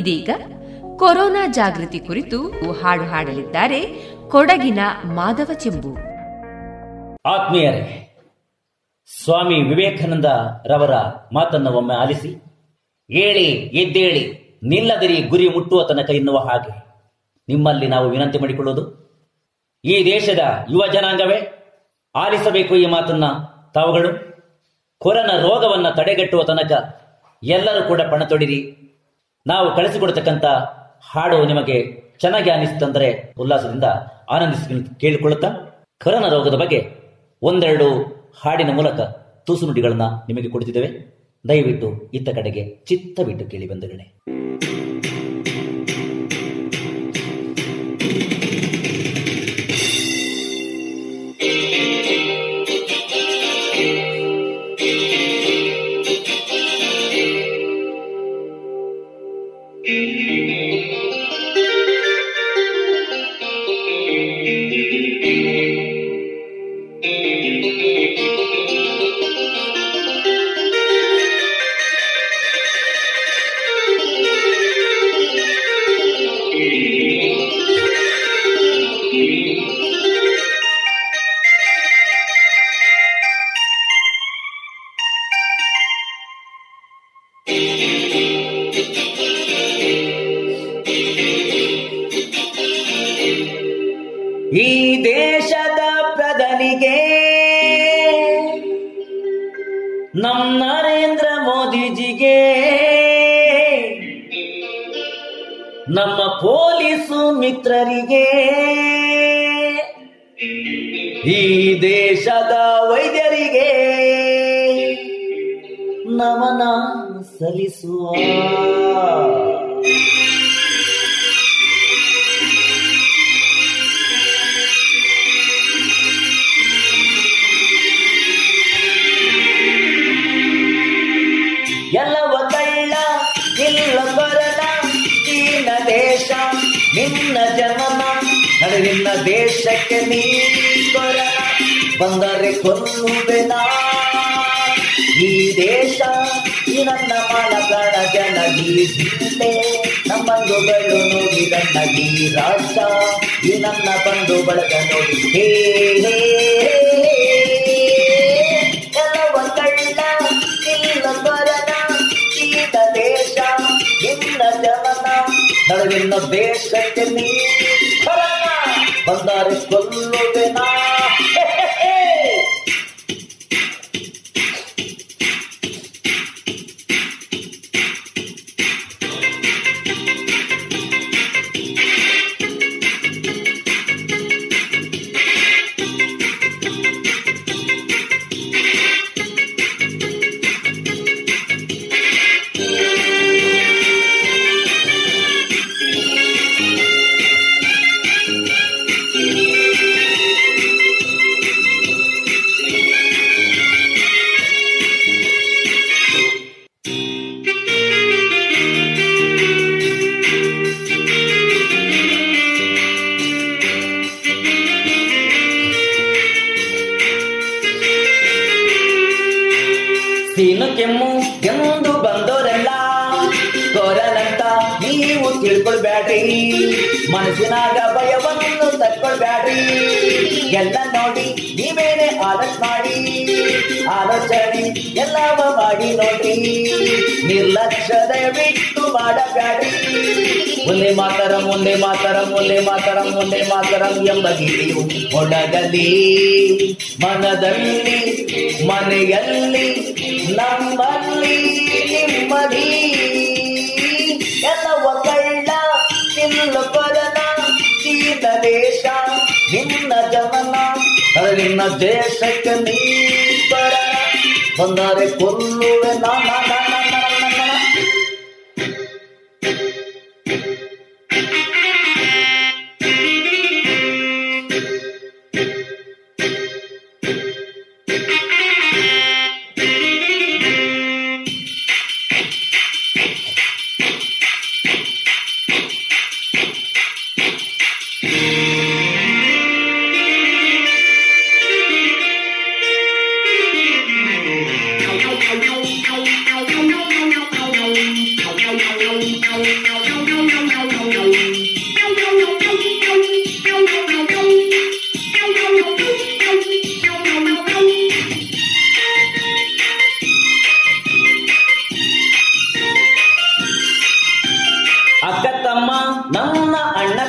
ಇದೀಗ ಕೊರೋನಾ ಜಾಗೃತಿ ಕುರಿತು ಹಾಡು ಹಾಡಲಿದ್ದಾರೆ ಕೊಡಗಿನ ಮಾಧವ ಚೆಂಬು. ಆತ್ಮೀಯರೇ, ಸ್ವಾಮಿ ವಿವೇಕಾನಂದ ರವರ ಮಾತನ್ನು ಒಮ್ಮೆ ಆಲಿಸಿ, ಏಳಿ ಎದ್ದೇಳಿ ನಿಲ್ಲದಿರಿ ಗುರಿ ಮುಟ್ಟುವ ತನಕ ಎನ್ನುವ ಹಾಗೆ ನಿಮ್ಮಲ್ಲಿ ನಾವು ವಿನಂತಿ ಮಾಡಿಕೊಳ್ಳೋದು. ಈ ದೇಶದ ಯುವ ಜನಾಂಗವೇ ಆಲಿಸಬೇಕು ಈ ಮಾತನ್ನ ತಾವುಗಳು. ಕೊರೋನಾ ರೋಗವನ್ನು ತಡೆಗಟ್ಟುವ ತನಕ ಎಲ್ಲರೂ ಕೂಡ ಪಣ ತೊಡಿರಿ. ನಾವು ಕಳಿಸಿಕೊಡ್ತಕ್ಕಂಥ ಹಾಡು ನಿಮಗೆ ಚೆನ್ನಾಗಿ ಅನಿಸ್ತಂದ್ರೆ ಉಲ್ಲಾಸದಿಂದ ಆನಂದಿಸಿ ಕೇಳಿಕೊಳ್ಳುತ್ತಾ ಕೊರೋನಾ ರೋಗದ ಬಗ್ಗೆ ಒಂದೆರಡು ಹಾಡಿನ ಮೂಲಕ ತುಸು ನುಡಿಗಳನ್ನ ನಿಮಗೆ ಕೊಡ್ತಿದ್ದೇವೆ. ದಯವಿಟ್ಟು ಇತ್ತ ಕಡೆಗೆ ಚಿತ್ತವಿಟ್ಟು ಕೇಳಿ ಬಂಧುಗಳೇ. ಈ ದೇಶದ ಪ್ರಧಾನಿಗೆ ನಮ್ಮ ನರೇಂದ್ರ ಮೋದಿಜಿಗೆ, ನಮ್ಮ ಪೊಲೀಸು ಮಿತ್ರರಿಗೆ, ಈ ದೇಶದ ವೈದ್ಯರಿಗೆ ನಮನ ಸಲ್ಲಿಸುವ ಎಲ್ಲವ ಕಳ್ಳ ಇಲ್ಲ ಬರಲ ನಿನ್ನ ದೇಶ ನಿನ್ನ ಜನನ ನಡುವಿನ ದೇಶಕ್ಕೆ ನೀ ಕೊರಲ ಬಂದರೆ ಕೊಲ್ಲುವೆನ ಈ ದೇಶ ಈ ನನ್ನ ಮಾನಗಣ ಜನ ಈ ಜಿಲ್ಲೆ ನಮ್ಮಂದುಗಳು ನೋಡಿ ನನ್ನ ಈ ರಾಷ್ಟ್ರ ಈ ನನ್ನ ಬಂಧು ಬಳಗ ನೋಡಿ ಹೇ ಹೇ ಕೆಲವ ಕಳ್ಳ ಇಲ್ಲ ಬರಲ ದೇಶ ನಿನ್ನ ಜನನ ನಡುವಿನ ದೇಶಕ್ಕೆ ನೀ ಕೊರಲ ಬಂದರೆ ಕೊಲ್ಲುವೆನ. ಸೀನು ಕೆಮ್ಮು ಎಂದು ಬಂದೋರೆಲ್ಲ ಕೊರನಂತ ನೀವು ತಿಳ್ಕೊಳ್ಬೇಡ್ರಿ, ಮನಸ್ಸಿನಾಗ ಭಯವನ್ನು ತಕ್ಕೊಳ್ಬೇಡ್ರಿ, ಎಲ್ಲ ನೋಡಿ ನೀವೇನೆ ಆಲೋಚನೆ ಎಲ್ಲವ ಮಾಡಿ ನೋಡ್ರಿ, ನಿರ್ಲಕ್ಷ್ಯದ ಬಿಟ್ಟು ಮಾಡಬೇಡ್ರಿ. ಮುಂದೆ ಮಾತರ ಎಂಬ ಗಿರಿಯು ಒಡಗಲಿ ಮನದಲ್ಲಿ ಮನೆಯಲ್ಲಿ ನಮ್ಮಲ್ಲಿ ನಿಮ್ಮದಿ ಎಲ್ಲವ ಕಳ್ಳ ನಿನ್ನ ಕೊರಲ ನಿನ್ನ ದೇಶ ನಿನ್ನ ಜಮನ ನಿನ್ನ ದೇಶಕ್ಕೆ ನೀ ಕೊರಲ ಬಂದರೆ ಕೊಲ್ಲುವೆ ನಾನ.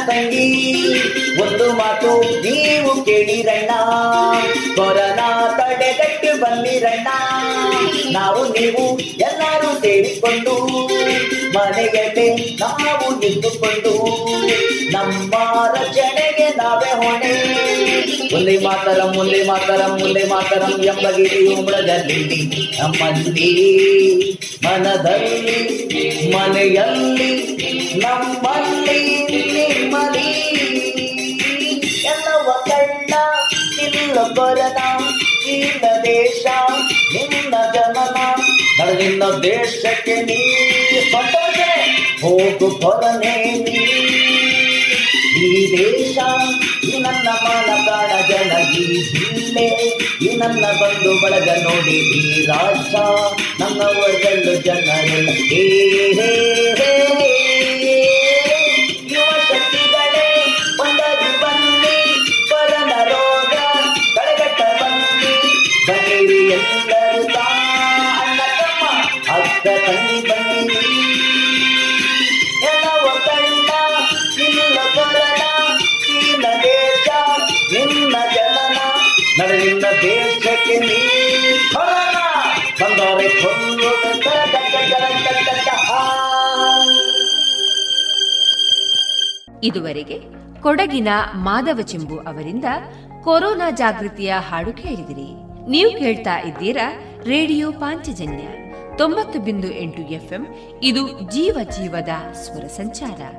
ತಂಗಿ, ಒಂದು ಮಾತು ನೀವು ಕೇಳಿರಣ್ಣ, ಕೊರೋನಾ ತಡೆಗಟ್ಟು ಬಂದಿರಣ್ಣ. ನಾವು ನೀವು ಎಲ್ಲರೂ ಸೇರಿಕೊಂಡು ಮನೆಯಲ್ಲೇ ನಾವು ನಿಂತುಕೊಂಡು ನಮ್ಮ ರಚನೆಗೆ ನಾವೇ ಹೊಣೆ. ಮುಲ್ಲೆ ಮಾತರಂ ಮುಲ್ಲೆ ಮಾತರಂ ಮುಲ್ಲೆ ಮಾತರಂ ಎಂಬ ಗಿರಿಯು ಮೃದಲ್ಲಿ ನಮ್ಮಲ್ಲಿ ಮನದಲ್ಲಿ ಮನೆಯಲ್ಲಿ ನಮ್ಮಲ್ಲಿ ನಿಮ್ಮಲ್ಲಿ ಎಲ್ಲವ ಕಂಡ ನಿಲ್ಲ ಕೊರನ ನಿನ್ನ ದೇಶ ನಿನ್ನ ಜನನ ನಿನ್ನ ದೇಶಕ್ಕೆ ನೀ ಸ್ವತಂತ್ರ ಹೋಗು ಕೊರನೆ ನೀ ಈ ದೇಶ ಈ ನನ್ನ ಮಾನಗಾಡ ಜನ ಈ ಜಿಲ್ಲೆ ಈ ನನ್ನ ಬಂಧು ಬಳಗ ನೋಡಿ ಈ ರಾಷ್ಟ್ರ ನನ್ನವರಲ್ಲು ಜನರು ಹೇ ಹೇ ಯುವ ಶಕ್ತಿಗಳೇ ಒಂದಾಗಿ ಬನ್ನಿ, ಕೊರೋನಾ ರೋಗ ತಡೆಗಟ್ಟ ಬನ್ನಿ, ಬನ್ನಿರಿ ಎಲ್ಲರೂ ಅಣ್ಣ ತಮ್ಮ ಅಕ್ಕ ತಂಗಿ ಬನ್ನಿ. ಎಲ್ಲವ ಕಂಡ ನಿನ್ನ ಕೊರೋನಾ ನಿನ್ನ ದೇಶ ನಿನ್ನ ಜನನ ನಡೆ ನಿನ್ನ ದೇಶಕ್ಕೆ ನೀ ಕೊರೋನಾ ಬಂದವರೆ ಕೊಂದು ಇದುವರೆಗೆ ಕೊಡಗಿನ ಮಾಧವ ಚೆಂಬು ಅವರಿಂದ ಕೊರೋನಾ ಜಾಗೃತಿಯ ಹಾಡು ಕೇಳಿದಿರಿ. ನೀವು ಕೇಳ್ತಾ ಇದ್ದೀರಾ ರೇಡಿಯೋ ಪಾಂಚಜನ್ಯ 90.8 FM. ಇದು ಜೀವ ಜೀವದ ಸ್ವರ ಸಂಚಾರ.